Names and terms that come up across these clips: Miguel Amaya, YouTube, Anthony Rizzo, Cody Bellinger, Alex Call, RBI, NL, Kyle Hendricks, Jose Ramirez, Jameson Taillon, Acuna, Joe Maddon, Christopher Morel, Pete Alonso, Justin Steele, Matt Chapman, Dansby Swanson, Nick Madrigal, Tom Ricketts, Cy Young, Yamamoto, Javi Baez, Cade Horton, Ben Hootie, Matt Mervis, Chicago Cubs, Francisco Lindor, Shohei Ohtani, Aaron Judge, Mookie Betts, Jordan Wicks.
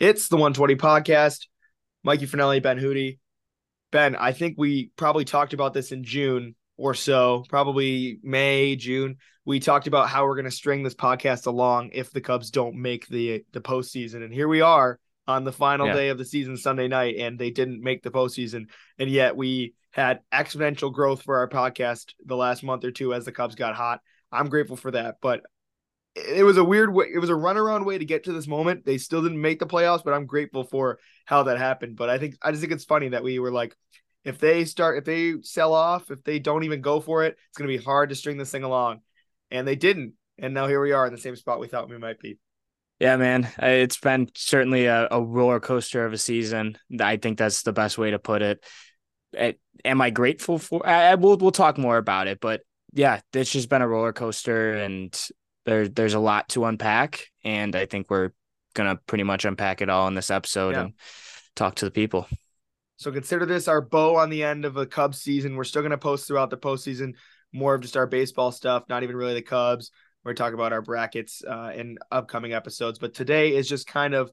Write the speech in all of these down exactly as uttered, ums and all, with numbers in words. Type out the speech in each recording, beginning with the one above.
It's the one twenty podcast. Mikey Finnelli, Ben Hootie. Ben, I think we probably talked about this in June or so, probably May, June. We talked about how we're going to string this podcast along if the Cubs don't make the, the postseason. And here we are on the final yeah. day of the season, Sunday night, and they didn't make the postseason. And yet we had exponential growth for our podcast the last month or two as the Cubs got hot. I'm grateful for that, but it was a weird way. It was a runaround way to get to this moment. They still didn't make the playoffs, but I'm grateful for how that happened. But I think, I just think it's funny that we were like, if they start, if they sell off, if they don't even go for it, it's going to be hard to string this thing along. And they didn't. And now here we are in the same spot we thought we might be. Yeah, man. It's been certainly a, a roller coaster of a season. I think that's the best way to put it. I, am I grateful for, I, I will, we'll talk more about it, but yeah, it's just been a roller coaster and there, there's a lot to unpack. And I think we're going to pretty much unpack it all in this episode yeah. and talk to the people. So consider this our bow on the end of a Cubs season. We're still going to post throughout the postseason more of just our baseball stuff, not even really the Cubs. We're talking about our brackets uh, in upcoming episodes. But today is just kind of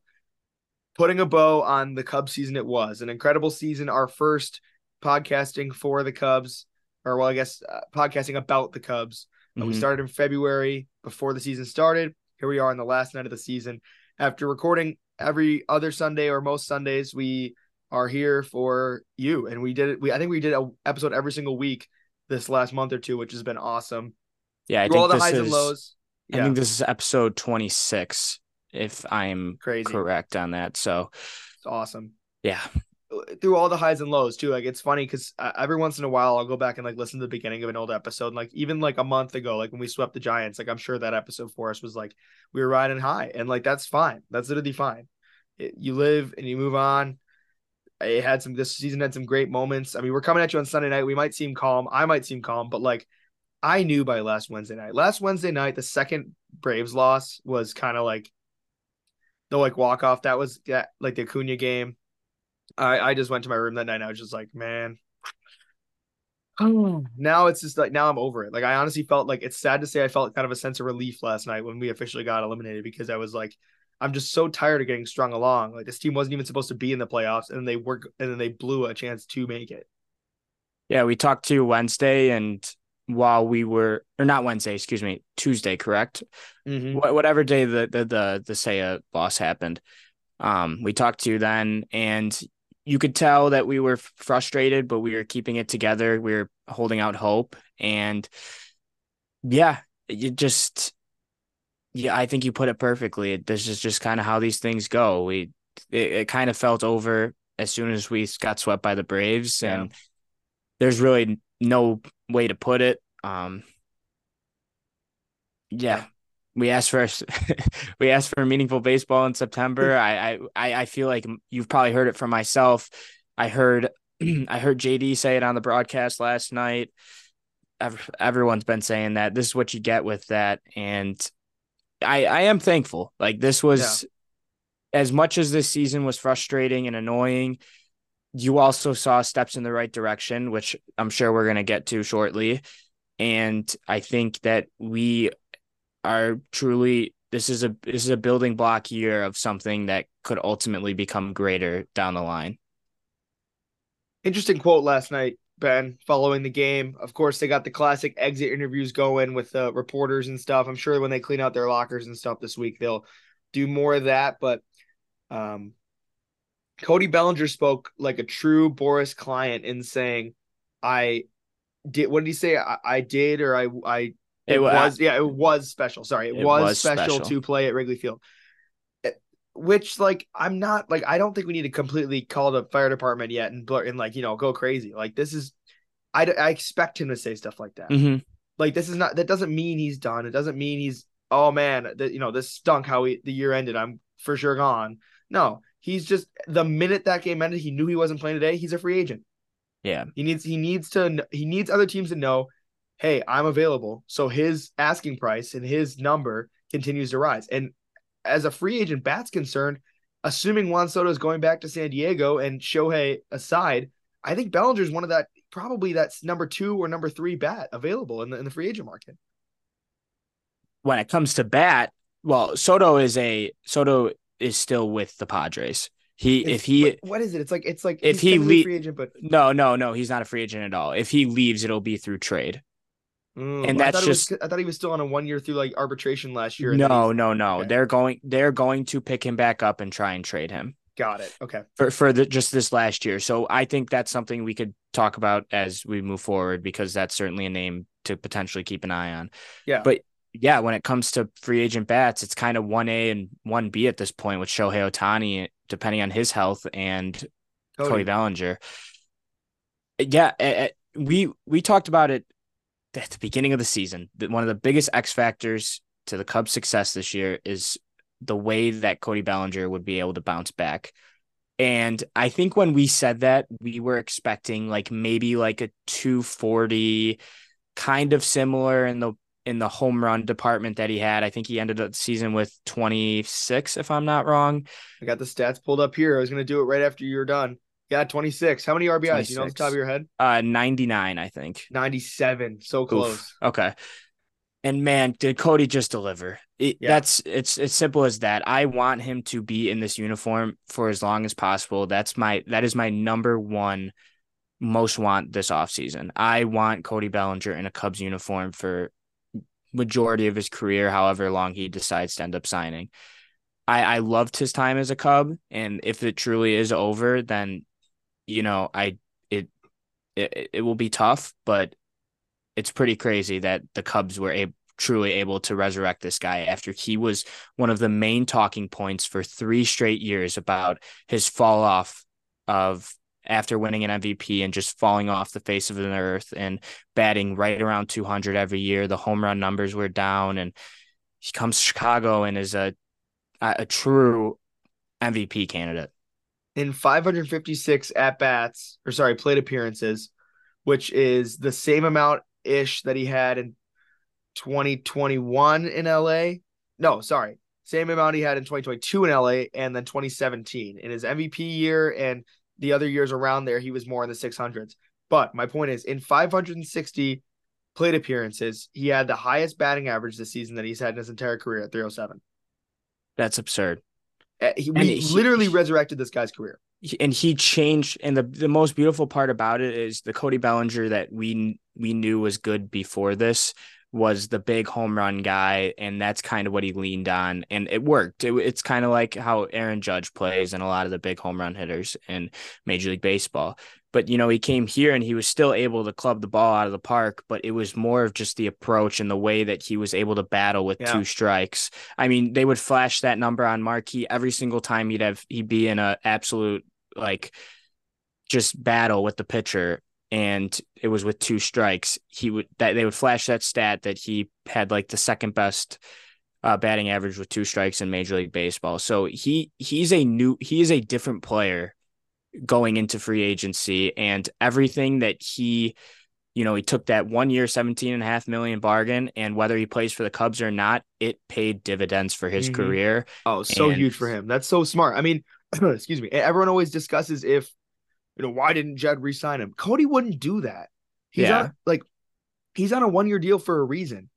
putting a bow on the Cubs season. It was an incredible season. Our first podcasting for the Cubs, or well, I guess uh, podcasting about the Cubs. Mm-hmm. We started in February before the season started. Here we are on the last night of the season. After recording every other Sunday or most Sundays, we are here for you. And we did it. We, I think we did an episode every single week this last month or two, which has been awesome. Yeah. I think all the highs and lows. I yeah. think this is episode twenty-six, if I'm Crazy. correct on that. So it's awesome. Yeah. Through all the highs and lows too. Like, it's funny because uh, every once in a while I'll go back and like listen to the beginning of an old episode. And, like, even like a month ago, like when we swept the Giants, like I'm sure that episode for us was like, we were riding high, and like, that's fine. That's literally fine. It, you live and you move on. It had some, this season had some great moments. I mean, we're coming at you on Sunday night. We might seem calm. I might seem calm, but like I knew by last Wednesday night, last Wednesday night, the second Braves loss was kind of like the like walk-off. That was yeah, like the Acuna game. I, I just went to my room that night and I was just like, man, oh, now it's just like, now I'm over it. Like, I honestly felt like, it's sad to say, I felt kind of a sense of relief last night when we officially got eliminated, because I was like, I'm just so tired of getting strung along. Like, this team wasn't even supposed to be in the playoffs, and they were, and then they blew a chance to make it. Yeah. We talked to you Wednesday, and while we were, or not Wednesday, excuse me, Tuesday, correct? Mm-hmm. Wh- whatever day the, the, the, the Seiya loss happened. Um, we talked to you then, and you could tell that we were frustrated, but we were keeping it together. We were holding out hope. And yeah, you just, yeah, I think you put it perfectly. This is just kind of how these things go. We, it, it kind of felt over as soon as we got swept by the Braves, yeah. and there's really no way to put it. Um, yeah. We asked for we asked for meaningful baseball in September. I, I I feel like you've probably heard it from myself. I heard I heard J D say it on the broadcast last night. Everyone's been saying that. This is what you get with that, and I I am thankful. Like, this was yeah. as much as this season was frustrating and annoying, you also saw steps in the right direction, which I'm sure we're gonna get to shortly. And I think that we. are truly this is a this is a building block year of something that could ultimately become greater down the line. Interesting quote last night, Ben, following the game. Of course, they got the classic exit interviews going with the uh, reporters and stuff. I'm sure when they clean out their lockers and stuff this week, they'll do more of that. But um, Cody Bellinger spoke like a true Boris client in saying, I did. What did he say? I, I did. Or I, I, It, it was, was, yeah, it was special. Sorry, it, it was, was special, special to play at Wrigley Field, which, like, I'm not, like, I don't think we need to completely call the fire department yet and, and like, you know, go crazy. Like, this is, I, I expect him to say stuff like that. Mm-hmm. Like, this is not, that doesn't mean he's done. It doesn't mean he's, oh man, that, you know, this stunk how he, the year ended. I'm for sure gone. No, he's just, the minute that game ended, he knew he wasn't playing today. He's a free agent. Yeah. He needs, he needs to, he needs other teams to know, hey, I'm available. So his asking price and his number continues to rise. And as a free agent bat's concerned, assuming Juan Soto is going back to San Diego and Shohei aside, I think Bellinger is one of that, probably that's number two or number three bat available in the, in the free agent market. When it comes to bat, well, Soto is a Soto is still with the Padres. He it's, if he what is it? It's like it's like if he's he le- free agent, but no, no, no, he's not a free agent at all. If he leaves, it'll be through trade. Mm, and well, that's I just was, I thought he was still on a one year through like arbitration last year. No, no, no. Okay. They're going they're going to pick him back up and try and trade him. Got it. Okay. For for the, just this last year. So I think that's something we could talk about as we move forward, because that's certainly a name to potentially keep an eye on. Yeah. But yeah, when it comes to free agent bats, it's kind of one A and one B at this point with Shohei Ohtani, depending on his health, and Cody, Cody Bellinger. Yeah. Uh, we, we talked about it at the beginning of the season, that one of the biggest X factors to the Cubs' success this year is the way that Cody Bellinger would be able to bounce back. And I think when we said that, we were expecting like maybe like a two forty, kind of similar in the in the home run department that he had. I think he ended up the season with twenty-six, if I'm not wrong. I got the stats pulled up here. I was going to do it right after you were done. Yeah, twenty-six. How many R B Is? twenty-six. Do you know off the top of your head? Uh, ninety-nine, I think. ninety-seven. So close. Oof. Okay. And man, did Cody just deliver? It, yeah. That's it's as simple as that. I want him to be in this uniform for as long as possible. That's my that is my number one most want this offseason. I want Cody Bellinger in a Cubs uniform for majority of his career, however long he decides to end up signing. I, I loved his time as a Cub, and if it truly is over, then you know I it it, it will be tough, but it's pretty crazy that the Cubs were able, truly able to resurrect this guy after he was one of the main talking points for three straight years about his fall off of after winning an M V P and just falling off the face of the earth and batting right around two hundred every year. The home run numbers were down, and he comes to Chicago and is a, a true M V P candidate. In five hundred fifty-six at-bats, or sorry, plate appearances, which is the same amount ish that he had in twenty twenty-one in L A. No, sorry. Same amount he had in twenty twenty-two in L A, and then twenty seventeen in his M V P year, and the other years around there, he was more in the six hundreds. But my point is, in five hundred sixty plate appearances, he had the highest batting average this season that he's had in his entire career at three oh seven. That's absurd. Uh, he, we he, literally he, resurrected this guy's career. And he changed. And the, the most beautiful part about it is the Cody Bellinger that we we knew was good before this was the big home run guy. And that's kind of what he leaned on. And it worked. It, it's kind of like how Aaron Judge plays and a lot of the big home run hitters in Major League Baseball. But, you know, he came here and he was still able to club the ball out of the park, but it was more of just the approach and the way that he was able to battle with yeah. two strikes. I mean, they would flash that number on marquee every single time he'd have, he'd be in a absolute, like, just battle with the pitcher. And it was with two strikes. He would, that they would flash that stat that he had like the second best uh, batting average with two strikes in Major League Baseball. So he, he's a new, he is a different player going into free agency, and everything that he, you know, he took that one year, seventeen and a half million bargain, and whether he plays for the Cubs or not, it paid dividends for his mm-hmm. career. Oh, so and, huge for him. That's so smart. I mean, excuse me. Everyone always discusses if, you know, why didn't Jed re-sign him? Cody wouldn't do that. He's yeah. on, like he's on a one-year deal for a reason.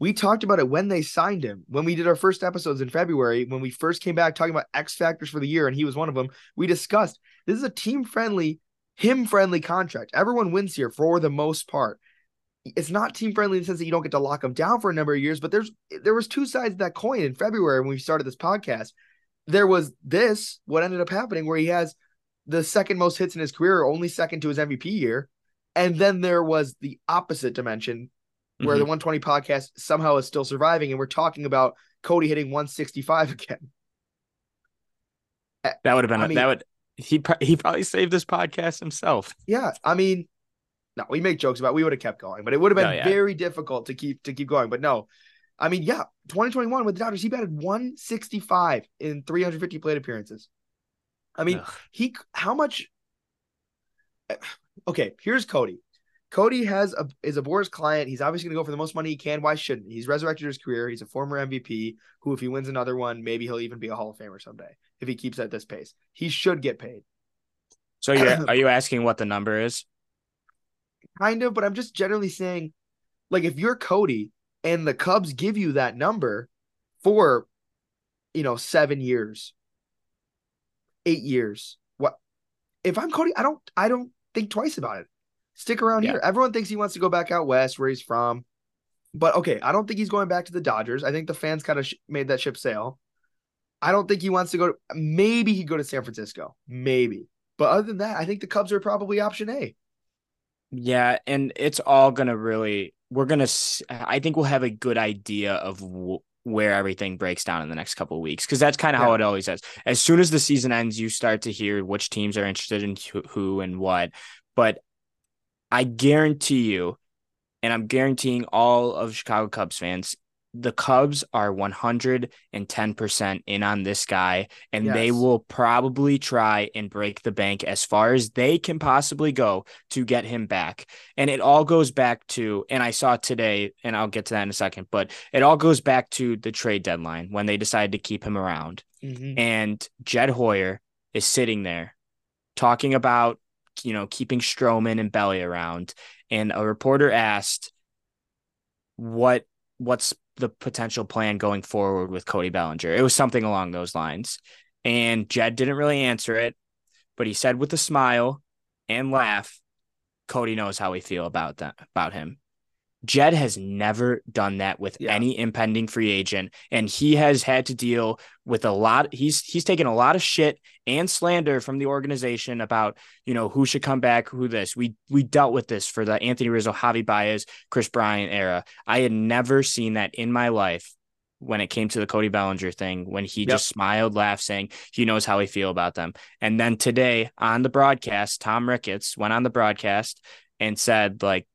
We talked about it when they signed him, when we did our first episodes in February, when we first came back talking about X factors for the year, and he was one of them. We discussed this is a team-friendly, him-friendly contract. Everyone wins here for the most part. It's not team-friendly in the sense that you don't get to lock him down for a number of years, but there's there was two sides of that coin in February when we started this podcast. There was this, what ended up happening, where he has the second most hits in his career, only second to his M V P year. And then there was the opposite dimension where mm-hmm. the one twenty podcast somehow is still surviving. And we're talking about Cody hitting one sixty-five again. That would have been, I mean, that would, he, he probably saved this podcast himself. Yeah. I mean, no, we make jokes about, we would have kept going, but it would have been no, yeah. very difficult to keep, to keep going. But no, I mean, yeah, twenty twenty-one with the Dodgers, he batted one sixty-five in three hundred fifty plate appearances. I mean, Ugh. he, how much, okay, here's Cody. Cody has a, is a Boris client. He's obviously going to go for the most money he can. Why shouldn't he? He's resurrected his career. He's a former M V P who, if he wins another one, maybe he'll even be a Hall of Famer someday. If he keeps at this pace, he should get paid. So you're, are you asking what the number is? Kind of, but I'm just generally saying, like, if you're Cody and the Cubs give you that number for, you know, seven years eight years. What if I'm Cody? I don't, I don't think twice about it. Stick around yeah. here. Everyone thinks he wants to go back out west where he's from, but okay. I don't think he's going back to the Dodgers. I think the fans kind of sh- made that ship sail. I don't think he wants to go to, maybe he'd go to San Francisco, maybe. But other than that, I think the Cubs are probably option A. Yeah. And it's all going to really, we're going to, I think we'll have a good idea of w- where everything breaks down in the next couple of weeks. Cause that's kind of yeah. how it always is. As soon as the season ends, you start to hear which teams are interested in who and what, but I guarantee you, and I'm guaranteeing all of Chicago Cubs fans, the Cubs are one hundred ten percent in on this guy, and yes. they will probably try and break the bank as far as they can possibly go to get him back. And it all goes back to, and I saw today, and I'll get to that in a second, but it all goes back to the trade deadline when they decided to keep him around. Mm-hmm. And Jed Hoyer is sitting there talking about, you know, keeping Stroman and Belly around. And a reporter asked, what, what's the potential plan going forward with Cody Bellinger? It was something along those lines. And Jed didn't really answer it, but he said with a smile and laugh, Cody knows how we feel about that, about him. Jed has never done that with yeah. any impending free agent. And he has had to deal with a lot. He's, he's taken a lot of shit and slander from the organization about, you know, who should come back, who this, we, we dealt with this for the Anthony Rizzo, Javi Baez, Chris Bryant era. I had never seen that in my life when it came to the Cody Bellinger thing, when he yep. just smiled, laughed, saying he knows how we feel about them. And then today on the broadcast, Tom Ricketts went on the broadcast and said, like,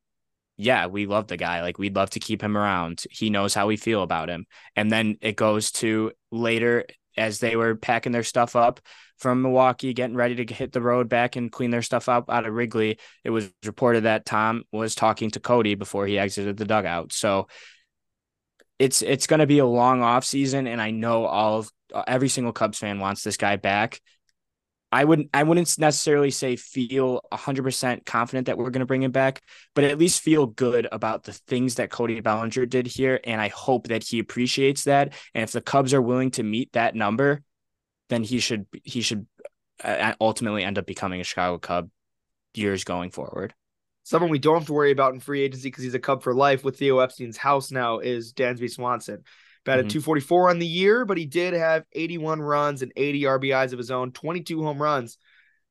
yeah, we love the guy. Like, we'd love to keep him around. He knows how we feel about him. And then it goes to later as they were packing their stuff up from Milwaukee, getting ready to hit the road back and clean their stuff up out of Wrigley. It was reported that Tom was talking to Cody before he exited the dugout. So it's, it's going to be a long off season. And I know all of every single Cubs fan wants this guy back. I wouldn't I wouldn't necessarily say feel one hundred percent confident that we're going to bring him back, but at least feel good about the things that Cody Bellinger did here, and I hope that he appreciates that. And if the Cubs are willing to meet that number, then he should he should ultimately end up becoming a Chicago Cub years going forward. Someone we don't have to worry about in free agency because he's a Cub for life with Theo Epstein's house now is Dansby Swanson. Batted mm-hmm. two forty-four on the year, but he did have eighty-one runs and eighty R B Is of his own, twenty-two home runs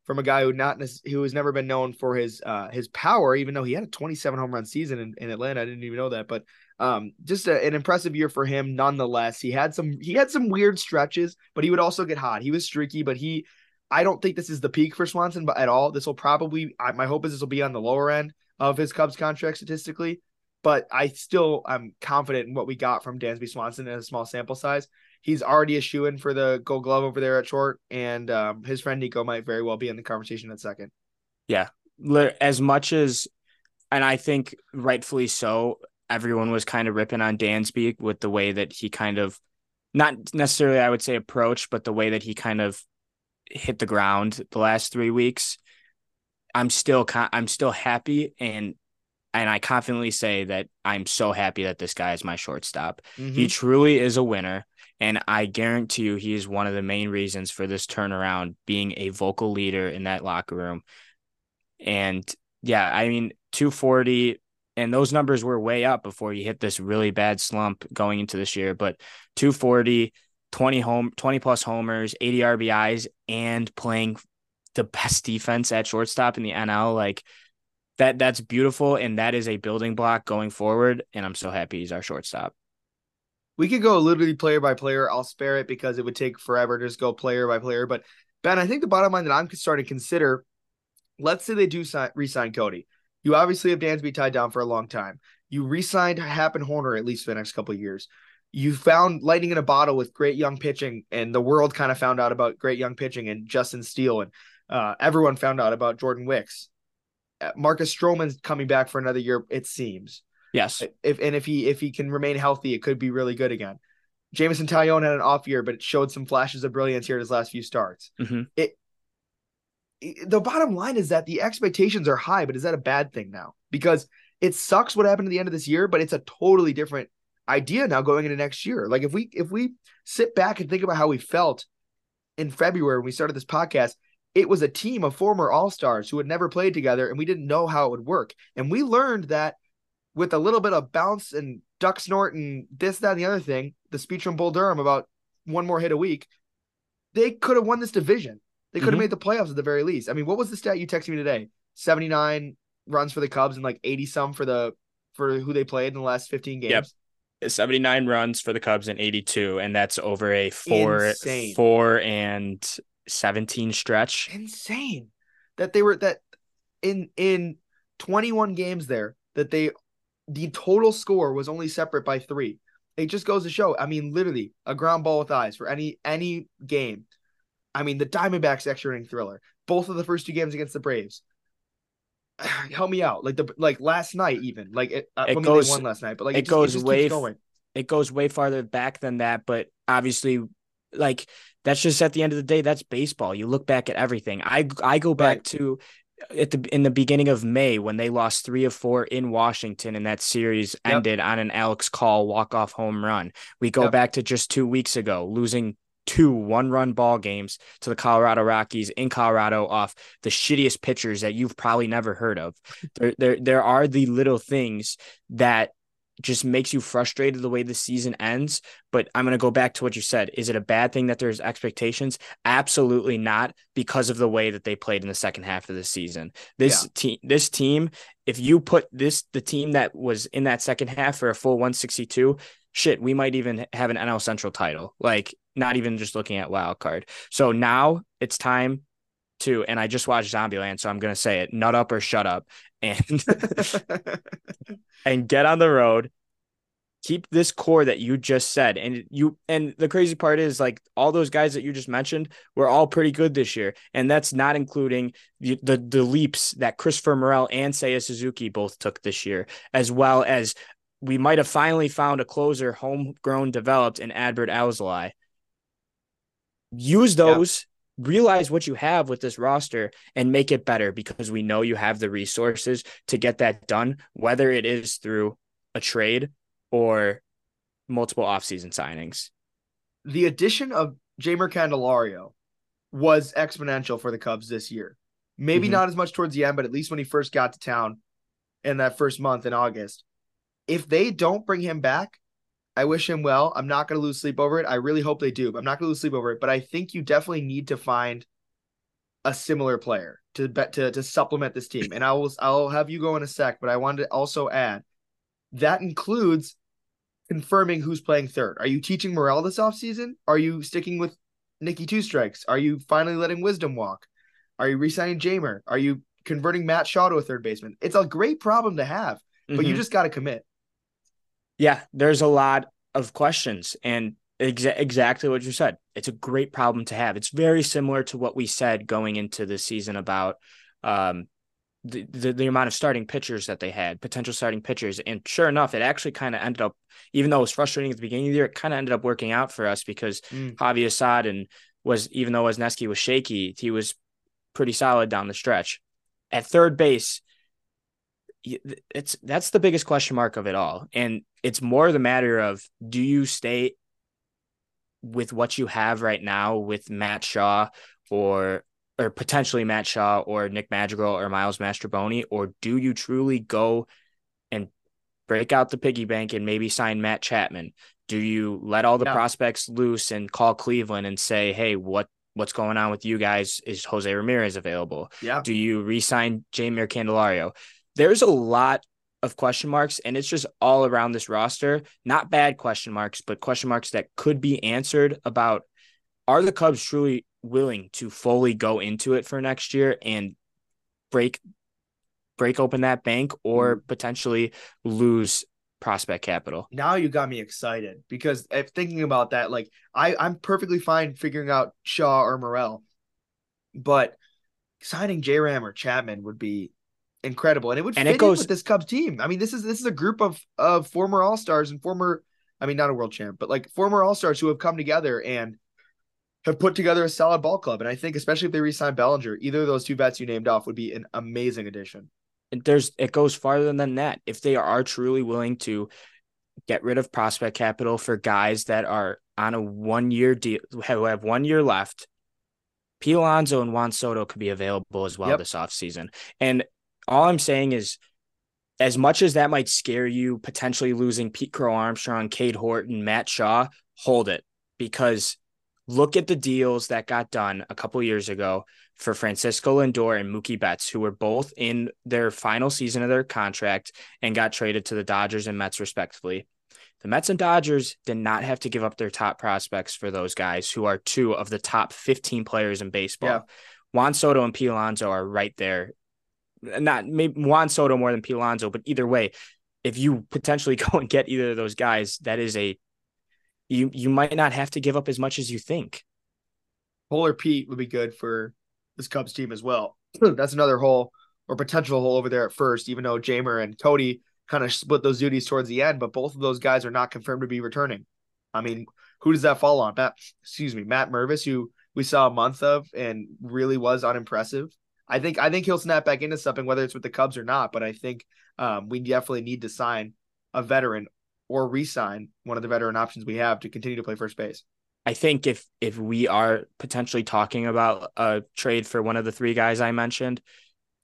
from a guy who not who has never been known for his uh, his power, even though he had a twenty-seven home run season in, in Atlanta. I didn't even know that, but um, just a, an impressive year for him nonetheless. He had some he had some weird stretches, but he would also get hot. He was streaky, but he I don't think this is the peak for Swanson, but at all. This will probably I, my hope is this will be on the lower end of his Cubs contract statistically. But I still am confident in what we got from Dansby Swanson in a small sample size. He's already a shoo-in for the Gold Glove over there at short, and um, his friend Nico might very well be in the conversation in a second. Yeah, as much as, and I think rightfully so, everyone was kind of ripping on Dansby with the way that he kind of, not necessarily I would say approach, but the way that he kind of hit the ground the last three weeks. I'm still I'm still happy and. And I confidently say that I'm so happy that this guy is my shortstop. Mm-hmm. He truly is a winner. And I guarantee you, he is one of the main reasons for this turnaround, being a vocal leader in that locker room. And yeah, I mean, two forty and those numbers were way up before he hit this really bad slump going into this year, but two forty, twenty home, twenty plus homers, eighty R B Is, and playing the best defense at shortstop in the N L. Like, That that's beautiful, and that is a building block going forward, and I'm so happy he's our shortstop. We could go literally player by player. I'll spare it because it would take forever to just go player by player. But, Ben, I think the bottom line that I'm starting to consider, let's say they do sign, re-sign Cody. You obviously have Dansby tied down for a long time. You re-signed Happ and Horner at least for the next couple of years. You found lightning in a bottle with great young pitching, and the world kind of found out about great young pitching and Justin Steele, and uh, everyone found out about Jordan Wicks. Marcus Stroman's coming back for another year, it seems. Yes. If and if he if he can remain healthy, it could be really good again. Jameson Taillon had an off year, but it showed some flashes of brilliance here at his last few starts. Mm-hmm. It, it the bottom line is that the expectations are high, but is that a bad thing now? Because it sucks what happened at the end of this year, but it's a totally different idea now going into next year. Like if we if we sit back and think about how we felt in February when we started this podcast, it was a team of former All-Stars who had never played together, and we didn't know how it would work. And we learned that with a little bit of bounce and duck snort and this, that, and the other thing, the speech from Bull Durham about one more hit a week, they could have won this division. They could have mm-hmm. made the playoffs at the very least. I mean, what was the stat you texted me today? seventy-nine runs for the Cubs and like eighty some for the for who they played in the last fifteen games. Yep. seventy-nine runs for the Cubs and eighty-two, and that's over a four, Insane. four and seventeen stretch. Insane that they were that in in twenty-one games there that they the total score was only separate by three. It just goes to show. I mean, literally a ground ball with eyes for any any game. I mean, the Diamondbacks extra inning thriller, both of the first two games against the Braves. Help me out, like the like last night, even like it, uh, it goes one last night, but like it, it just, goes it just way keeps going. It goes way farther back than that, but obviously, like that's just at the end of the day, that's baseball. You look back at everything. I I go back right. to at the in the beginning of May when they lost three of four in Washington, and that series yep. ended on an Alex Call walk-off home run. We go yep. back to just two weeks ago losing two one-run ball games to the Colorado Rockies in Colorado off the shittiest pitchers that you've probably never heard of. There, there, there are the little things that just makes you frustrated the way the season ends. But I'm going to go back to what you said. Is it a bad thing that there's expectations? Absolutely not, because of the way that they played in the second half of the season. This yeah. team, this team, if you put this, the team that was in that second half for a full one sixty-two, shit, we might even have an N L Central title. Like, not even just looking at wild card. So now it's time to, and I just watched Zombieland, so I'm going to say it, nut up or shut up and, and get on the road, keep this core that you just said. And you, and the crazy part is like all those guys that you just mentioned were all pretty good this year. And that's not including the, the, the leaps that Christopher Morel and Seiya Suzuki both took this year, as well as we might've finally found a closer homegrown developed in Adbert Alzolay. Use those, yeah. realize what you have with this roster and make it better, because we know you have the resources to get that done, whether it is through a trade or multiple offseason signings. The addition of Jeimer Candelario was exponential for the Cubs this year. Maybe mm-hmm. not as much towards the end, but at least when he first got to town in that first month in August. If they don't bring him back, I wish him well. I'm not going to lose sleep over it. I really hope they do, but I'm not going to lose sleep over it. But I think you definitely need to find a similar player to to to supplement this team. And I will I'll have you go in a sec, but I wanted to also add that includes confirming who's playing third. Are you teaching Morel this offseason? Are you sticking with Nicky Two Strikes? Are you finally letting Wisdom walk? Are you re-signing Jeimer? Are you converting Matt Shaw to a third baseman? It's a great problem to have, but mm-hmm. you just got to commit. Yeah, there's a lot of questions, and exa- exactly what you said. It's a great problem to have. It's very similar to what we said going into the season about um, the, the the amount of starting pitchers that they had, potential starting pitchers. And sure enough, it actually kind of ended up, even though it was frustrating at the beginning of the year, it kind of ended up working out for us because mm. Javier Assad and was, even though Wisniewski was shaky, he was pretty solid down the stretch. At third base, it's that's the biggest question mark of it all. And it's more the matter of, do you stay with what you have right now with Matt Shaw or or potentially Matt Shaw or Nick Madrigal or Miles Mastrobuoni, or do you truly go and break out the piggy bank and maybe sign Matt Chapman? Do you let all the no. prospects loose and call Cleveland and say, hey, what What's going on with you guys? Is Jose Ramirez available? Yeah. Do you re-sign Jeimer Candelario? There's a lot of question marks, and it's just all around this roster. Not bad question marks, but question marks that could be answered about, are the Cubs truly willing to fully go into it for next year and break break open that bank or potentially lose prospect capital? Now you got me excited, because if thinking about that, like I, I'm perfectly fine figuring out Shaw or Morel, but signing J-Ram or Chapman would be incredible, and it would and fit it goes, in with this Cubs team. I mean, this is this is a group of of former All-Stars and former, I mean, not a world champ, but like former All-Stars who have come together and have put together a solid ball club. And I think, especially if they re-sign Bellinger, either of those two vets you named off would be an amazing addition. And there's it goes farther than that. If they are truly willing to get rid of prospect capital for guys that are on a one-year deal, who have one year left, Pete Alonso and Juan Soto could be available as well yep. this offseason. And all I'm saying is, as much as that might scare you, potentially losing Pete Crow Armstrong, Cade Horton, Matt Shaw, hold it. Because look at the deals that got done a couple years ago for Francisco Lindor and Mookie Betts, who were both in their final season of their contract and got traded to the Dodgers and Mets, respectively. The Mets and Dodgers did not have to give up their top prospects for those guys, who are two of the top fifteen players in baseball. Yeah. Juan Soto and Pete Alonso are right there. Not maybe Juan Soto more than Pete Alonso, but either way, if you potentially go and get either of those guys, that is a you you might not have to give up as much as you think. Polar Pete would be good for this Cubs team as well. That's another hole or potential hole over there at first, even though Jeimer and Cody kind of split those duties towards the end, but both of those guys are not confirmed to be returning. I mean, who does that fall on? Matt, excuse me, Matt Mervis, who we saw a month of and really was unimpressive. I think I think he'll snap back into something, whether it's with the Cubs or not. But I think um, we definitely need to sign a veteran or re-sign one of the veteran options we have to continue to play first base. I think if if we are potentially talking about a trade for one of the three guys I mentioned,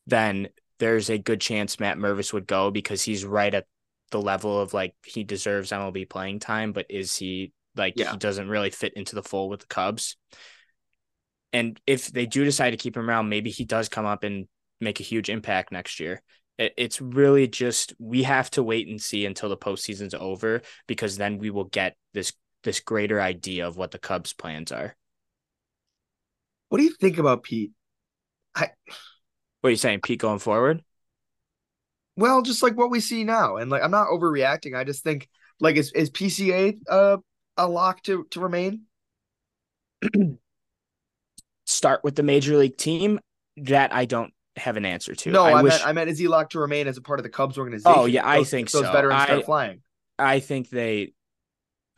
then there's a good chance Matt Mervis would go, because he's right at the level of, like, he deserves M L B playing time, but is he like yeah. he doesn't really fit into the fold with the Cubs. And if they do decide to keep him around, maybe he does come up and make a huge impact next year. It's really just, we have to wait and see until the postseason's over, because then we will get this this greater idea of what the Cubs' plans are. What do you think about Pete? I... What are you saying, Pete going forward? Well, just like what we see now. And like, I'm not overreacting. I just think, like, is, is P C A uh, a lock to, to remain? Start with the major league team? That I don't have an answer to. No, I, I, wish... meant, I meant is he locked to remain as a part of the Cubs organization? Oh, yeah, I those, think those so. Those veterans I, start flying. I think they,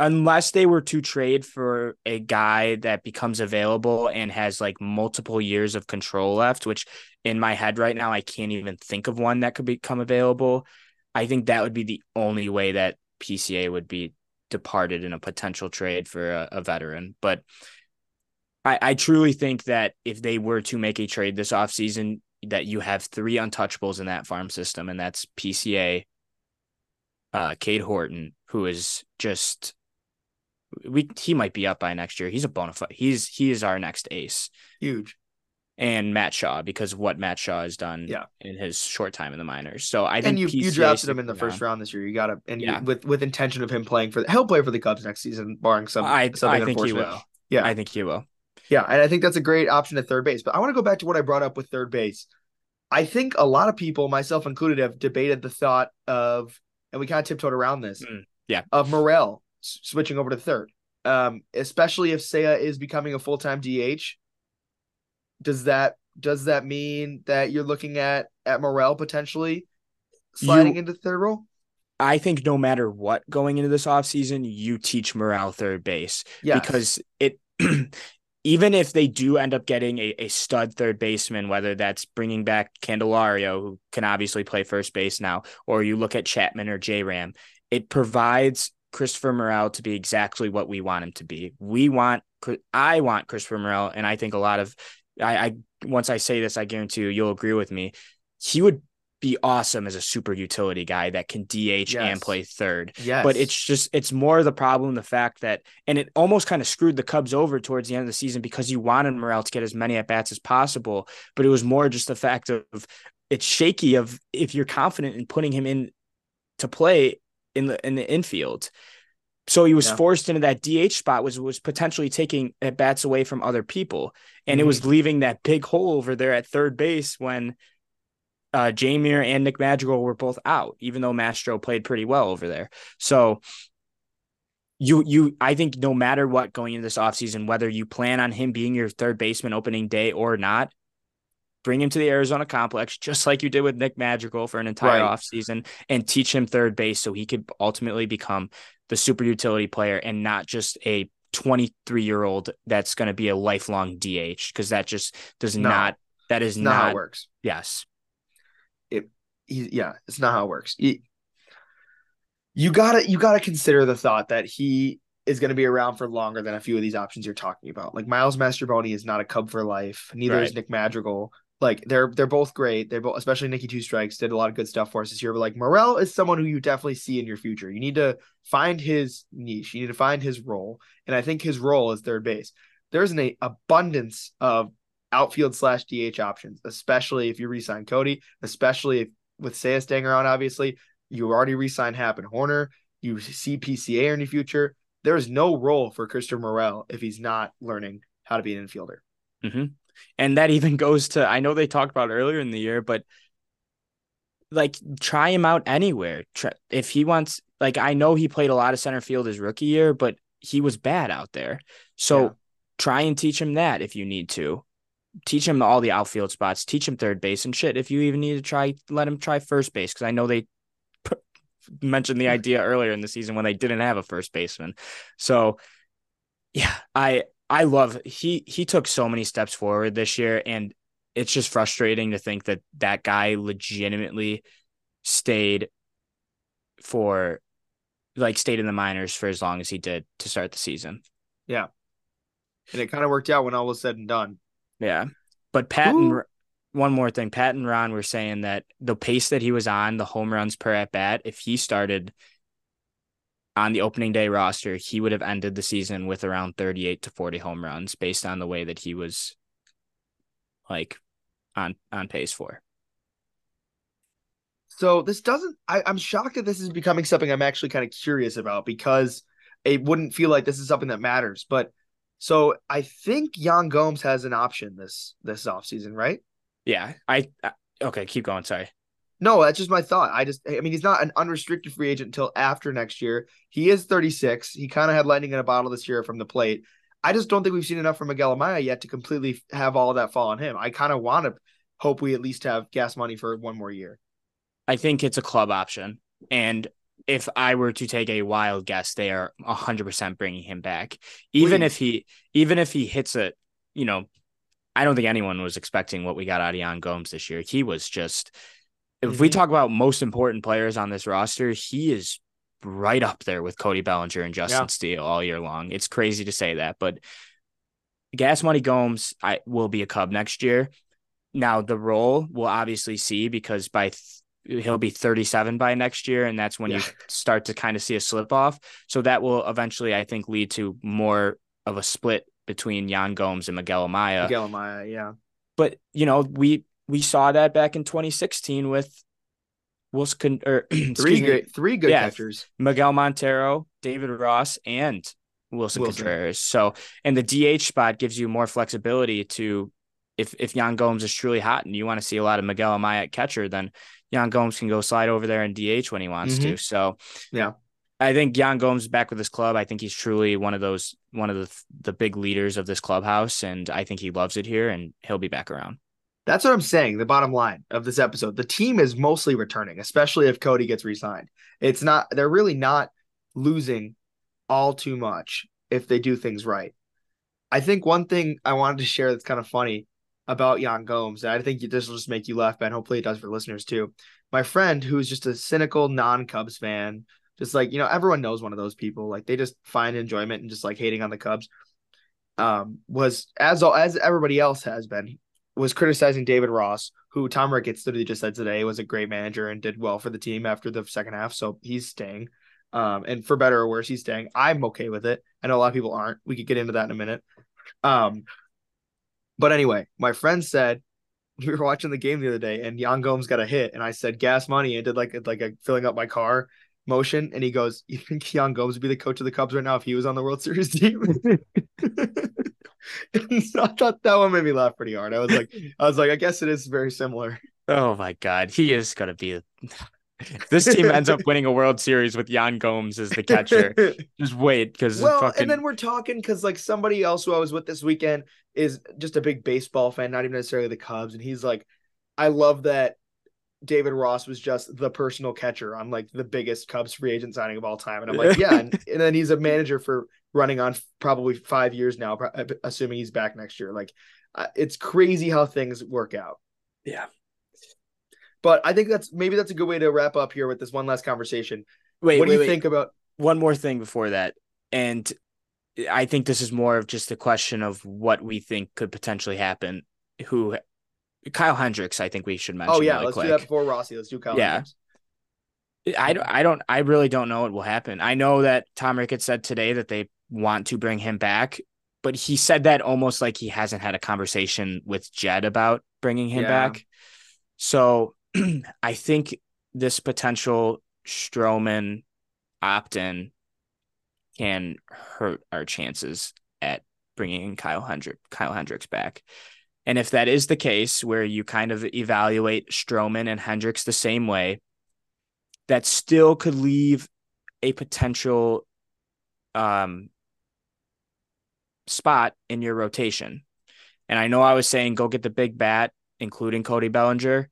unless they were to trade for a guy that becomes available and has like multiple years of control left, which in my head right now, I can't even think of one that could become available. I think that would be the only way that P C A would be departed in a potential trade for a, a veteran. But I, I truly think that if they were to make a trade this offseason, that you have three untouchables in that farm system, and that's P C A, uh, Cade Horton, who is just we he might be up by next year. He's a bona fide. He's he is our next ace. Huge. And Matt Shaw, because of what Matt Shaw has done yeah. in his short time in the minors. So I think and you, you drafted him in the first round this year. You got to and yeah. you, with with intention of him playing for he'll play for the Cubs next season, barring some. I, something I think he will. Yeah, I think he will. Yeah, and I think that's a great option at third base. But I want to go back to what I brought up with third base. I think a lot of people, myself included, have debated the thought of, and we kind of tiptoed around this, mm, yeah, of Morel s- switching over to third, um, especially if Seiya is becoming a full-time D H. Does that does that mean that you're looking at at Morel potentially sliding you, into third role? I think no matter what, going into this offseason, you teach Morel third base yes. because it. Even if they do end up getting a, a stud third baseman, whether that's bringing back Candelario, who can obviously play first base now, or you look at Chapman or J-Ram, it provides Christopher Morel to be exactly what we want him to be. We want, I want Christopher Morel, and I think a lot of, I, I once I say this, I guarantee you, you'll agree with me. He would be awesome as a super utility guy that can D H yes. and play third. Yes. But it's just, it's more of the problem, the fact that, and it almost kind of screwed the Cubs over towards the end of the season, because you wanted Morel to get as many at-bats as possible, but it was more just the fact of it's shaky of if you're confident in putting him in to play in the, in the infield. So he was yeah. forced into that D H spot, was, was potentially taking at-bats away from other people. And mm-hmm. it was leaving that big hole over there at third base when, Uh, Jeimer and Nick Madrigal were both out, even though Mastro played pretty well over there. So you, you, I think no matter what going into this offseason, whether you plan on him being your third baseman opening day or not, bring him to the Arizona complex, just like you did with Nick Madrigal for an entire right. offseason, and teach him third base so he could ultimately become the super utility player and not just a twenty-three year old that's going to be a lifelong D H. Cause that just does no. not, that is not, not how it works. Yes. It, he, yeah, it's not how it works. He, you gotta, you gotta consider the thought that he is going to be around for longer than a few of these options you're talking about. Like Miles Mastrobuoni is not a Cub for life. Neither right. is Nick Madrigal. Like they're they're both great. They're both, especially Nicky Two Strikes, did a lot of good stuff for us this year. But like Morel is someone who you definitely see in your future. You need to find his niche. You need to find his role, and I think his role is third base. There's an abundance of outfield slash D H options, especially if you re-sign Cody, especially if, with Seiya staying around. Obviously, you already re-sign Happ and Hoerner. You see P C A in your future. There is no role for Christopher Morel if he's not learning how to be an infielder. Mm-hmm. And that even goes to, I know they talked about earlier in the year, but like try him out anywhere. Try, if he wants, like, I know he played a lot of center field his rookie year, but he was bad out there. So yeah. try and teach him that. If you need to teach him all the outfield spots, teach him third base and shit. If you even need to try, let him try first base. Cause I know they p- mentioned the idea earlier in the season when they didn't have a first baseman. So yeah, I, I love he he took so many steps forward this year, and it's just frustrating to think that that guy legitimately stayed for like stayed in the minors for as long as he did to start the season. Yeah. And it kind of worked out when all was said and done. Yeah. But Pat Ooh. and one more thing, Pat and Ron were saying that the pace that he was on, the home runs per at bat, if he started on the opening day roster, he would have ended the season with around thirty-eight to forty home runs based on the way that he was like on, on pace for. So this doesn't, I, I'm shocked that this is becoming something I'm actually kind of curious about, because it wouldn't feel like this is something that matters. But so I think Yan Gomes has an option this, this offseason, right? Yeah. I, I okay. Keep going. Sorry. No, that's just my thought. I just, I mean, he's not an unrestricted free agent until after next year. He is thirty-six. He kind of had lightning in a bottle this year from the plate. I just don't think we've seen enough from Miguel Amaya yet to completely have all of that fall on him. I kind of want to hope we at least have gas money for one more year. I think it's a club option. And if I were to take a wild guess, they are one hundred percent bringing him back. Even Please. if he, even if he hits it, you know, I don't think anyone was expecting what we got out of Yan Gomes this year. He was just... If we talk about most important players on this roster, he is right up there with Cody Bellinger and Justin yeah. Steele all year long. It's crazy to say that, but Gas Money Gomes I, will be a Cub next year. Now, the role we'll obviously see, because by th- he'll be thirty-seven by next year, and that's when yeah. you start to kind of see a slip-off. So that will eventually, I think, lead to more of a split between Yan Gomes and Miguel Amaya. Miguel Amaya, yeah. But, you know, we... We saw that back in twenty sixteen with Wilson, or three good, three good yeah, catchers: Miguel Montero, David Ross, and Wilson, Wilson Contreras. So, and the D H spot gives you more flexibility to, if if Yan Gomes is truly hot and you want to see a lot of Miguel Amaya at catcher, then Yan Gomes can go slide over there and D H when he wants mm-hmm. to. So, yeah, I think Yan Gomes is back with this club. I think he's truly one of those one of the the big leaders of this clubhouse, and I think he loves it here, and he'll be back around. That's what I'm saying. The bottom line of this episode, the team is mostly returning, especially if Cody gets re-signed. It's not, they're really not losing all too much if they do things right. I think one thing I wanted to share that's kind of funny about Yan Gomes, and I think this will just make you laugh, Ben. Hopefully it does for listeners too. My friend, who's just a cynical non-Cubs fan, just like, you know, everyone knows one of those people. Like they just find enjoyment in just like hating on the Cubs. Um, was as as everybody else has been. was criticizing David Ross, who Tom Ricketts literally just said today was a great manager and did well for the team after the second half. So he's staying. Um, and for better or worse, he's staying. I'm okay with it. I know a lot of people aren't. We could get into that in a minute. Um, but anyway, my friend said, we were watching the game the other day and Yan Gomes got a hit. And I said, gas money. And did like, like a filling up my car motion. And he goes, you think Yan Gomes would be the coach of the Cubs right now if he was on the World Series team? So I thought that one made me laugh pretty hard. I was like, I was like, I guess it is very similar. Oh my God, he is gonna be. This team ends up winning a World Series with Yan Gomes as the catcher. Just wait, because well, fucking... and then we're talking because like somebody else who I was with this weekend is just a big baseball fan, not even necessarily the Cubs, and he's like, I love that David Ross was just the personal catcher on like the biggest Cubs free agent signing of all time. And I'm like, yeah. And, and then he's a manager for running on probably five years now, assuming he's back next year. Like uh, it's crazy how things work out. Yeah. But I think that's, maybe that's a good way to wrap up here with this one last conversation. Wait, what wait, do you wait. think about one more thing before that? And I think this is more of just a question of what we think could potentially happen. Who, Kyle Hendricks, I think we should mention. Oh, yeah, really let's quick. do that before Rossi. Let's do Kyle yeah. Hendricks. I, I don't, I really don't know what will happen. I know that Tom Ricketts said today that they want to bring him back, but he said that almost like he hasn't had a conversation with Jed about bringing him yeah. back. So I think this potential Stroman opt-in can hurt our chances at bringing Kyle Hendrick, Kyle Hendricks back. And if that is the case, where you kind of evaluate Stroman and Hendricks the same way, that still could leave a potential um, spot in your rotation. And I know I was saying go get the big bat, including Cody Bellinger.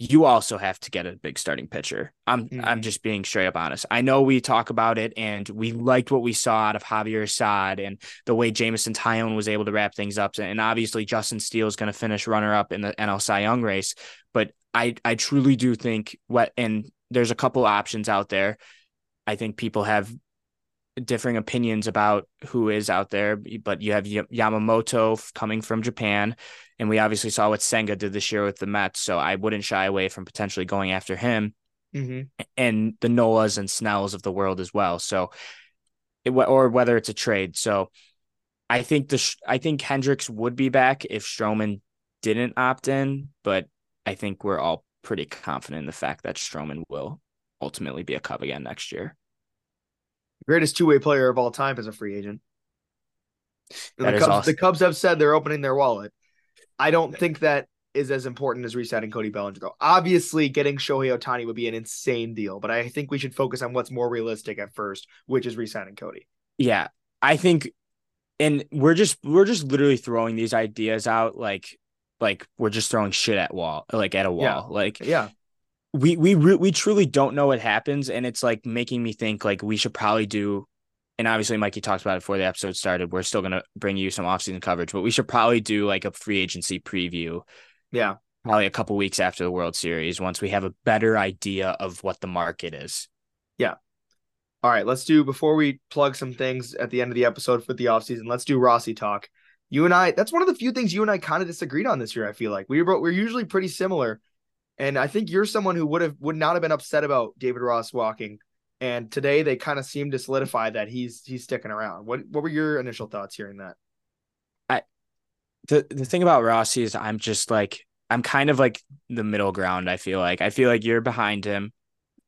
You also have to get a big starting pitcher. I'm mm-hmm. I'm just being straight up honest. I know we talk about it, and we liked what we saw out of Javier Assad and the way Jameson Taillon was able to wrap things up. And obviously Justin Steele is going to finish runner-up in the N L Cy Young race. But I, I truly do think what and there's a couple options out there. I think people have differing opinions about who is out there, but you have Yamamoto coming from Japan, and we obviously saw what Senga did this year with the Mets, so I wouldn't shy away from potentially going after him mm-hmm. and the Noahs and Snells of the world as well. So, it, or whether it's a trade. So I think the I think Hendricks would be back if Stroman didn't opt in, but I think we're all pretty confident in the fact that Stroman will ultimately be a Cub again next year. Greatest two-way player of all time is a free agent. That the, is Cubs, awesome. The Cubs have said they're opening their wallet. I don't think that is as important as resetting Cody Bellinger, though. Obviously, getting Shohei Ohtani would be an insane deal, but I think we should focus on what's more realistic at first, which is resetting Cody. Yeah, I think, and we're just we're just literally throwing these ideas out like like we're just throwing shit at wall like at a wall yeah. like yeah. We we re- we truly don't know what happens, and it's like making me think like we should probably do, and obviously Mikey talked about it before the episode started. We're still gonna bring you some offseason coverage, but we should probably do like a free agency preview. Yeah, probably a couple weeks after the World Series once we have a better idea of what the market is. Yeah. All right, let's do before we plug some things at the end of the episode for the offseason. Let's do Rossi talk. You and I, that's one of the few things you and I kind of disagreed on this year. I feel like we were we're usually pretty similar. And I think you're someone who would have would not have been upset about David Ross walking. And today they kind of seem to solidify that he's he's sticking around. What what were your initial thoughts hearing that? I the the thing about Rossi is I'm just like I'm kind of like the middle ground, I feel like. I feel like you're behind him.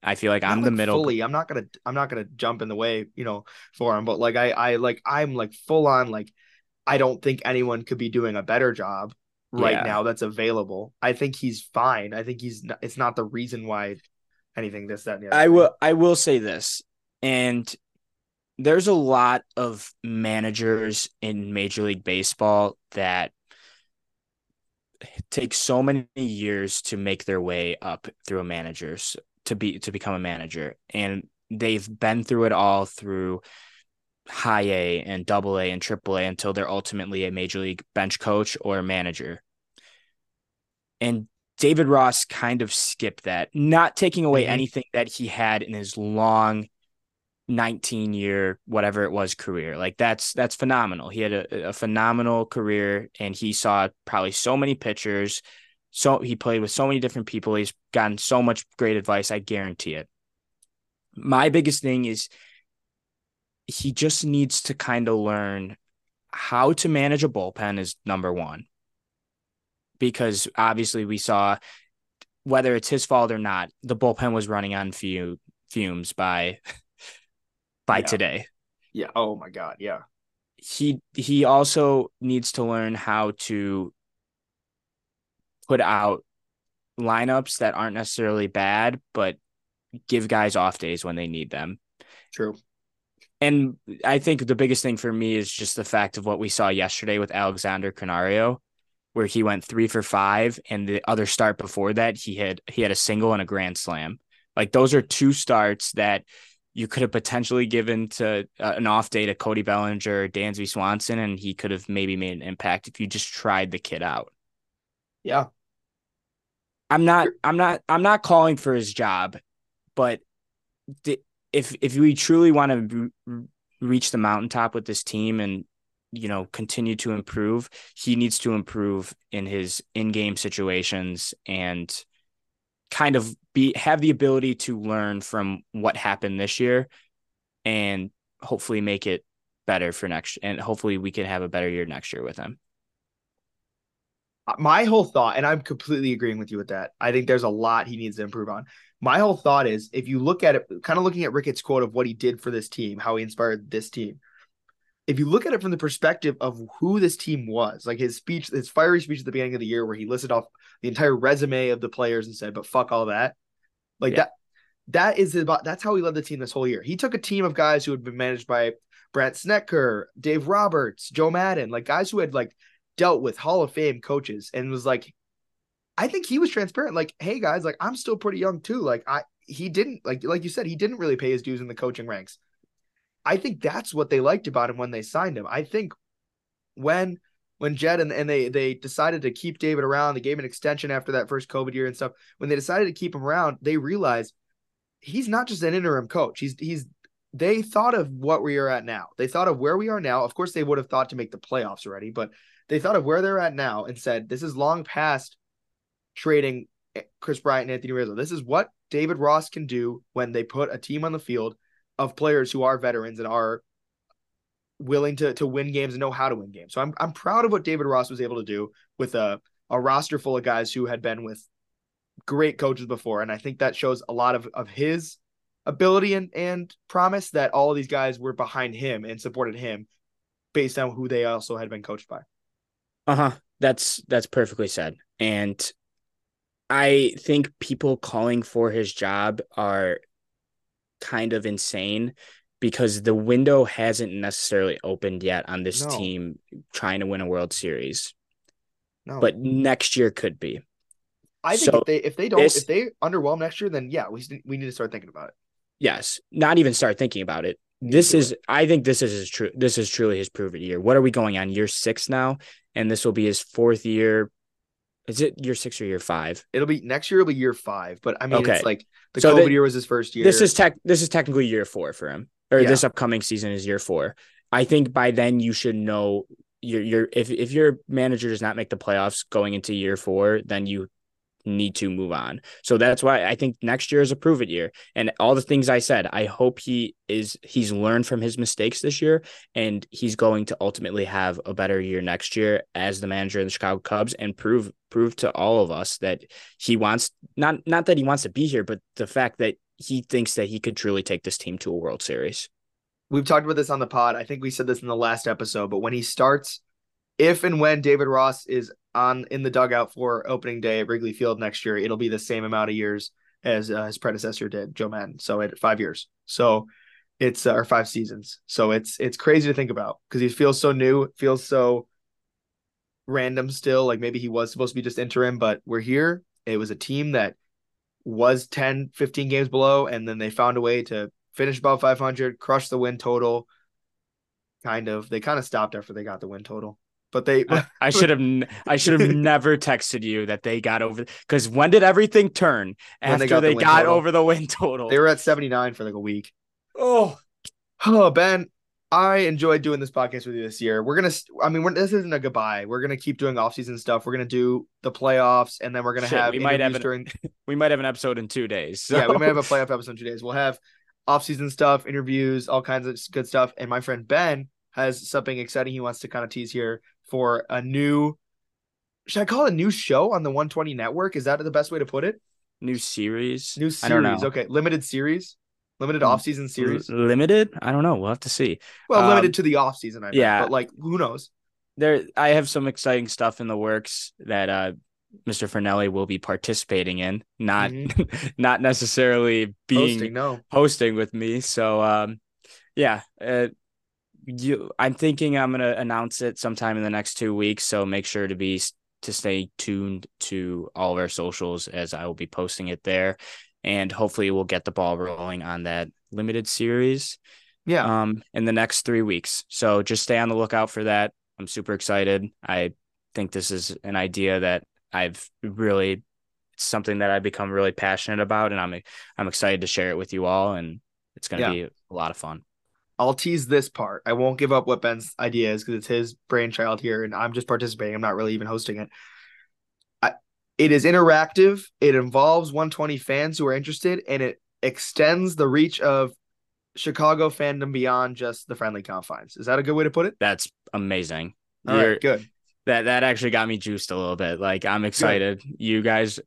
I feel like I'm, I'm like the middle fully. I'm not gonna I'm not gonna jump in the way, you know, for him. But like I I like I'm like full on like I don't think anyone could be doing a better job right yeah. now that's available. I think he's fine. I think he's not, it's not the reason why anything this, that, and the other. I will, I will say this, and there's a lot of managers in Major League Baseball that take so many years to make their way up through a manager's to be, to become a manager. And they've been through it all through high A and double A and triple A until they're ultimately a major league bench coach or manager. And David Ross kind of skipped that, not taking away mm-hmm. anything that he had in his long nineteen year, whatever it was, career. Like that's, that's phenomenal. He had a, a phenomenal career, and he saw probably so many pitchers. So he played with so many different people. He's gotten so much great advice. I guarantee it. My biggest thing is, he just needs to kind of learn how to manage a bullpen is number one, because obviously we saw, whether it's his fault or not, the bullpen was running on fumes by, by yeah. today. Yeah. Oh my God. Yeah. He, he also needs to learn how to put out lineups that aren't necessarily bad, but give guys off days when they need them. True. And I think the biggest thing for me is just the fact of what we saw yesterday with Alexander Canario, where he went three for five, and the other start before that, he had he had a single and a grand slam. Like those are two starts that you could have potentially given to uh, an off day to Cody Bellinger, Dansby Swanson, and he could have maybe made an impact if you just tried the kid out. Yeah, I'm not, I'm not, I'm not calling for his job, but. The, If if we truly want to reach the mountaintop with this team and, you know, continue to improve, he needs to improve in his in-game situations and kind of be have the ability to learn from what happened this year and hopefully make it better for next. And hopefully we can have a better year next year with him. My whole thought, and I'm completely agreeing with you with that. I think there's a lot he needs to improve on. My whole thought is, if you look at it, kind of looking at Ricketts' quote of what he did for this team, how he inspired this team. If you look at it from the perspective of who this team was, like his speech, his fiery speech at the beginning of the year, where he listed off the entire resume of the players and said, but fuck all that. Like yeah. that, that is about, that's how he led the team this whole year. He took a team of guys who had been managed by Brant Snedeker, Dave Roberts, Joe Madden, like guys who had like dealt with Hall of Fame coaches, and was like, I think he was transparent. Like, hey guys, like I'm still pretty young too. Like I, he didn't like, like you said, he didn't really pay his dues in the coaching ranks. I think that's what they liked about him when they signed him. I think when when Jed and, and they they decided to keep David around, they gave him an extension after that first COVID year and stuff. When they decided to keep him around, they realized he's not just an interim coach. He's he's they thought of what we are at now. They thought of where we are now. Of course, they would have thought to make the playoffs already, but they thought of where they're at now and said, this is long past trading Chris Bryant and Anthony Rizzo. This is what David Ross can do when they put a team on the field of players who are veterans and are willing to, to win games and know how to win games. So I'm I'm proud of what David Ross was able to do with a, a roster full of guys who had been with great coaches before. And I think that shows a lot of, of his ability and, and promise that all of these guys were behind him and supported him based on who they also had been coached by. Uh-huh. That's, that's perfectly said. And I think people calling for his job are kind of insane, because the window hasn't necessarily opened yet on this no. team trying to win a World Series. No. But next year could be. I think so if they if they don't this, if they underwhelm next year, then yeah, we we need to start thinking about it. Yes, not even start thinking about it. This is it. I think this is his true this is truly his proven year. What are we going on year six now? And this will be his fourth year. Is it year six or year five? It'll be next year. It'll be year five. But I mean, okay. it's like the so COVID the, year was his first year. This is tech. This is technically year four for him, or yeah. this upcoming season is year four. I think by then you should know your your if if your manager does not make the playoffs going into year four, then you need to move on. So that's why I think next year is a prove it year. And all the things I said, I hope he is he's learned from his mistakes this year, and he's going to ultimately have a better year next year as the manager of the Chicago Cubs, and prove prove to all of us that he wants not not that he wants to be here, but the fact that he thinks that he could truly take this team to a World Series. We've talked about this on the pod. I think we said this in the last episode, but when he starts, if and when David Ross is on in the dugout for opening day at Wrigley Field next year, it'll be the same amount of years as uh, his predecessor did, Joe Madden. So at five years, so it's uh, or five seasons. So it's it's crazy to think about, because he feels so new, it feels so random still. Like maybe he was supposed to be just interim, but we're here. It was a team that was ten, fifteen games below, and then they found a way to finish above five hundred, crush the win total. Kind of, they kind of stopped after they got the win total. But they, I, I should have, I should have never texted you that they got over, because when did everything turn after they got, they the got over the win total? They were at seventy-nine for like a week. Oh, oh, Ben, I enjoyed doing this podcast with you this year. We're going to, I mean, we're, this isn't a goodbye. We're going to keep doing off season stuff. We're going to do the playoffs, and then we're going to have, we might have, an, during... we might have an episode in two days. So. Yeah. We might have a playoff episode in two days. We'll have off season stuff, interviews, all kinds of good stuff. And my friend Ben has something exciting he wants to kind of tease here for a new, should I call it a new show on the one twenty network? Is that the best way to put it? New series? New series. I don't know. Okay. Limited series? Limited off-season series? Limited? I don't know. We'll have to see. Well, um, limited to the off-season, I know. Yeah. But, like, who knows? There, I have some exciting stuff in the works that uh, Mister Finnelli will be participating in, not mm-hmm. not necessarily being hosting, no. hosting with me. So, um, yeah. Uh, You, I'm thinking I'm going to announce it sometime in the next two weeks. So make sure to be to stay tuned to all of our socials, as I will be posting it there, and hopefully we'll get the ball rolling on that limited series. Yeah. Um, in the next three weeks. So just stay on the lookout for that. I'm super excited. I think this is an idea that I've really, it's something that I've become really passionate about, and I'm I'm excited to share it with you all, and it's going to yeah. be a lot of fun. I'll tease this part. I won't give up what Ben's idea is because it's his brainchild here, and I'm just participating. I'm not really even hosting it. I, it is interactive. It involves one twenty fans who are interested, and it extends the reach of Chicago fandom beyond just the friendly confines. Is that a good way to put it? That's amazing. All You're, right, good. That that actually got me juiced a little bit. Like, I'm excited. Good. You guys,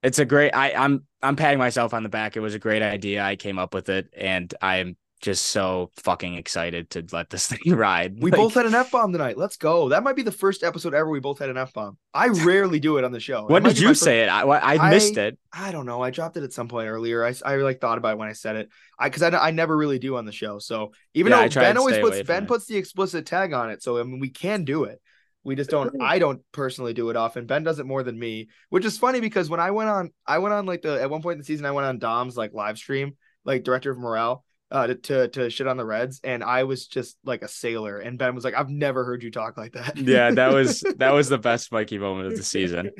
it's a great. I I'm I'm patting myself on the back. It was a great idea. I came up with it, and I'm just so fucking excited to let this thing ride. We like, both had an F-bomb tonight. Let's go. That might be the first episode ever we both had an F-bomb. I rarely do it on the show. What did you say it? I, I missed I, it. I don't know. I dropped it at some point earlier. I, I like thought about it when I said it. I because I, I never really do on the show. So even yeah, though Ben always puts Ben puts the explicit tag on it, so I mean we can do it. We just don't. I don't personally do it often. Ben does it more than me, which is funny because when I went on, I went on like the at one point in the season I went on Dom's like live stream, like director of morale. Uh, to, to to shit on the Reds, and I was just like a sailor, and Ben was like, I've never heard you talk like that. Yeah, that was that was the best Mikey moment of the season.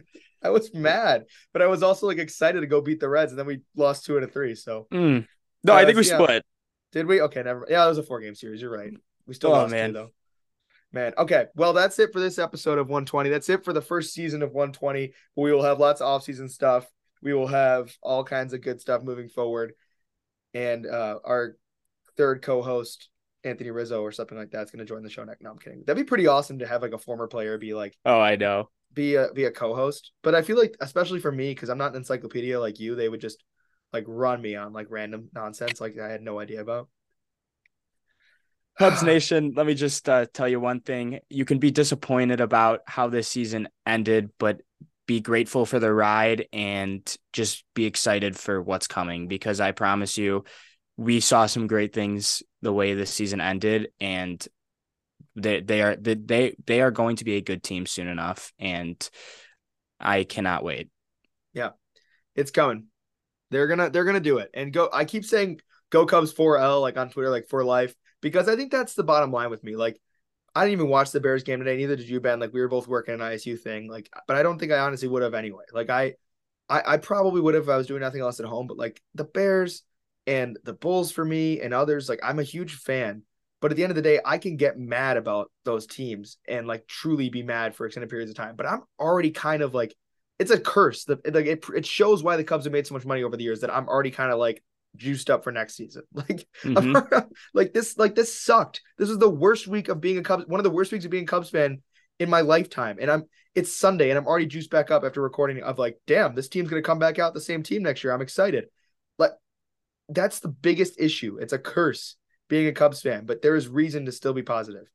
I was mad, but I was also like excited to go beat the Reds, and then we lost two out of three. So mm. no, uh, I think we yeah. split. Did we? Okay, never. Yeah, it was a four game series. You're right. We still oh, lost man. two though. Man. Okay. Well, that's it for this episode of one twenty. That's it for the first season of one twenty. We will have lots of off season stuff. We will have all kinds of good stuff moving forward. And uh, our third co-host, Anthony Rizzo, or something like that, is going to join the show next. No, I'm kidding. That'd be pretty awesome to have like a former player be like, oh, I know, be a be a co-host. But I feel like, especially for me, because I'm not an encyclopedia like you, they would just like run me on like random nonsense like I had no idea about. Cubs Nation, let me just uh, tell you one thing: you can be disappointed about how this season ended, but be grateful for the ride and just be excited for what's coming, because I promise you we saw some great things the way this season ended, and they they are they they are going to be a good team soon enough, and I cannot wait. Yeah. It's coming. They're going to they're going to do it. And go I keep saying go Cubs four L like on Twitter, like for life, because I think that's the bottom line with me. Like, I didn't even watch the Bears game today. Neither did you, Ben. Like, we were both working an I S U thing. Like, but I don't think I honestly would have anyway. Like I, I, I probably would have if I was doing nothing else at home. But like the Bears and the Bulls for me and others, like I'm a huge fan. But at the end of the day, I can get mad about those teams and like truly be mad for extended periods of time. But I'm already kind of like, it's a curse. The like it it shows why the Cubs have made so much money over the years that I'm already kind of like juiced up for next season. Like mm-hmm. like this like this sucked. This was the worst week of being a Cubs one of the worst weeks of being a Cubs fan in my lifetime, and I'm it's Sunday and I'm already juiced back up after recording of like, damn, this team's gonna come back out the same team next year. I'm excited. Like, that's the biggest issue. It's a curse being a Cubs fan, but there is reason to still be positive.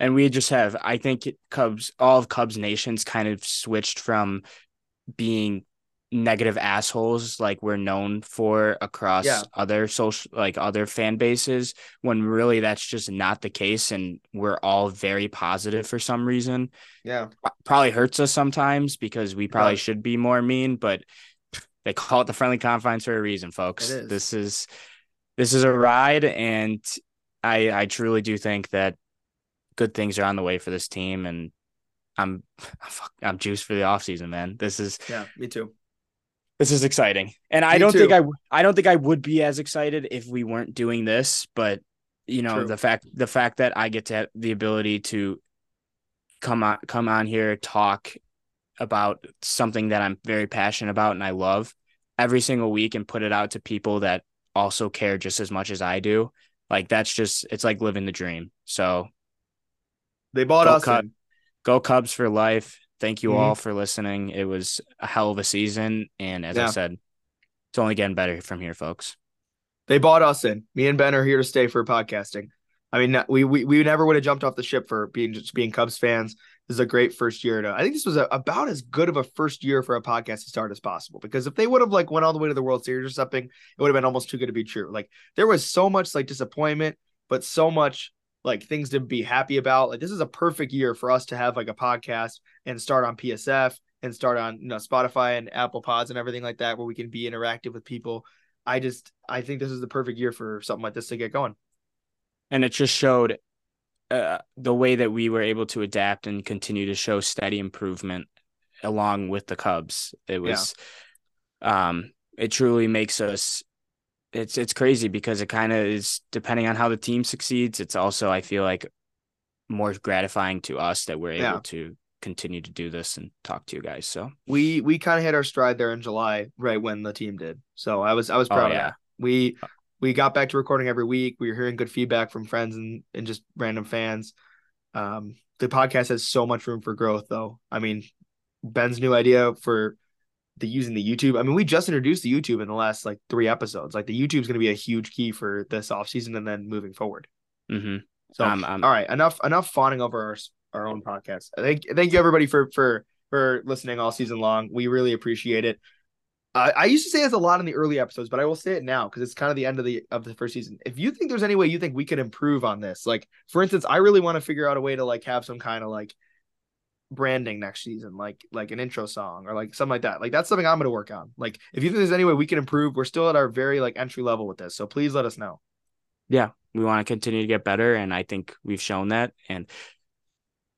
And we just have I think Cubs all of Cubs Nation's kind of switched from being negative assholes like we're known for across yeah. other social like other fan bases, when really that's just not the case, and we're all very positive for some reason. Yeah, probably hurts us sometimes because we probably right. should be more mean, but they call it the friendly confines for a reason, folks. Is. This is this is a ride, and I I truly do think that good things are on the way for this team, and I'm I'm juiced for the offseason, man. This is yeah, me too. This is exciting, and I Me don't too. think I I don't think I would be as excited if we weren't doing this. But you know True. the fact the fact that I get to have the ability to come on come on here, talk about something that I'm very passionate about and I love every single week, and put it out to people that also care just as much as I do. Like, that's just it's like living the dream. So they bought us. Cub, go Cubs for life. Thank you mm-hmm. all for listening. It was a hell of a season. And as yeah. I said, it's only getting better from here, folks. They bought us in. Me and Ben are here to stay for podcasting. I mean, we we, we never would have jumped off the ship for being just being Cubs fans. This is a great first year. To, I think this was a, about as good of a first year for a podcast to start as possible, because if they would have like went all the way to the World Series or something, it would have been almost too good to be true. Like, there was so much like disappointment, but so much like things to be happy about. Like, this is a perfect year for us to have like a podcast and start on P S F and start on, you know, Spotify and Apple Pods and everything like that, where we can be interactive with people. I just, I think this is the perfect year for something like this to get going. And it just showed uh, the way that we were able to adapt and continue to show steady improvement along with the Cubs. It was, yeah. um, it truly makes us it's it's crazy because it kind of is depending on how the team succeeds. It's also, I feel like, more gratifying to us that we're able yeah. to continue to do this and talk to you guys. So we we kind of hit our stride there in July, right when the team did. So I was I was proud oh, of yeah. that. We we got back to recording every week. We were hearing good feedback from friends and, and just random fans. Um, the podcast has so much room for growth, though. I mean, Ben's new idea for the using the YouTube. I mean, we just introduced the YouTube in the last like three episodes. Like the YouTube's going to be a huge key for this offseason and then moving forward. Mm-hmm. So, um, um, all right, enough enough fawning over our our own podcast. Thank thank you everybody for for for listening all season long. We really appreciate it. Uh, I used to say this a lot in the early episodes, but I will say it now because it's kind of the end of the of the first season. If you think there's any way you think we could improve on this, like for instance, I really want to figure out a way to like have some kind of like branding next season, like like an intro song or like something like that. Like that's something I'm going to work on. Like if you think there's any way we can improve, we're still at our very like entry level with this, so please let us know. Yeah. We want to continue to get better, and I think we've shown that. And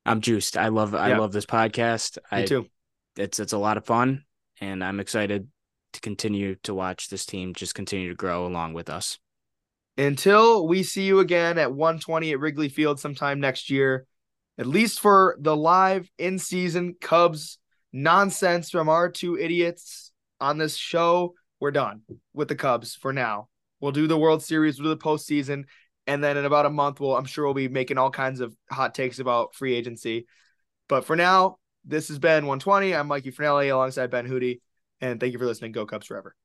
I'm juiced. I love, I yeah. love this podcast. Me I, too. It's it's a lot of fun, and I'm excited to continue to watch this team just continue to grow along with us. Until we see you again at one twenty at Wrigley Field sometime next year, at least for the live in-season Cubs nonsense from our two idiots on this show. We're done with the Cubs for now. We'll do the World Series, we'll do the postseason. And then in about a month, we'll, I'm sure we'll be making all kinds of hot takes about free agency. But for now, this has been one twenty. I'm Mikey Finnelli alongside Ben Hootie. And thank you for listening. Go Cubs forever.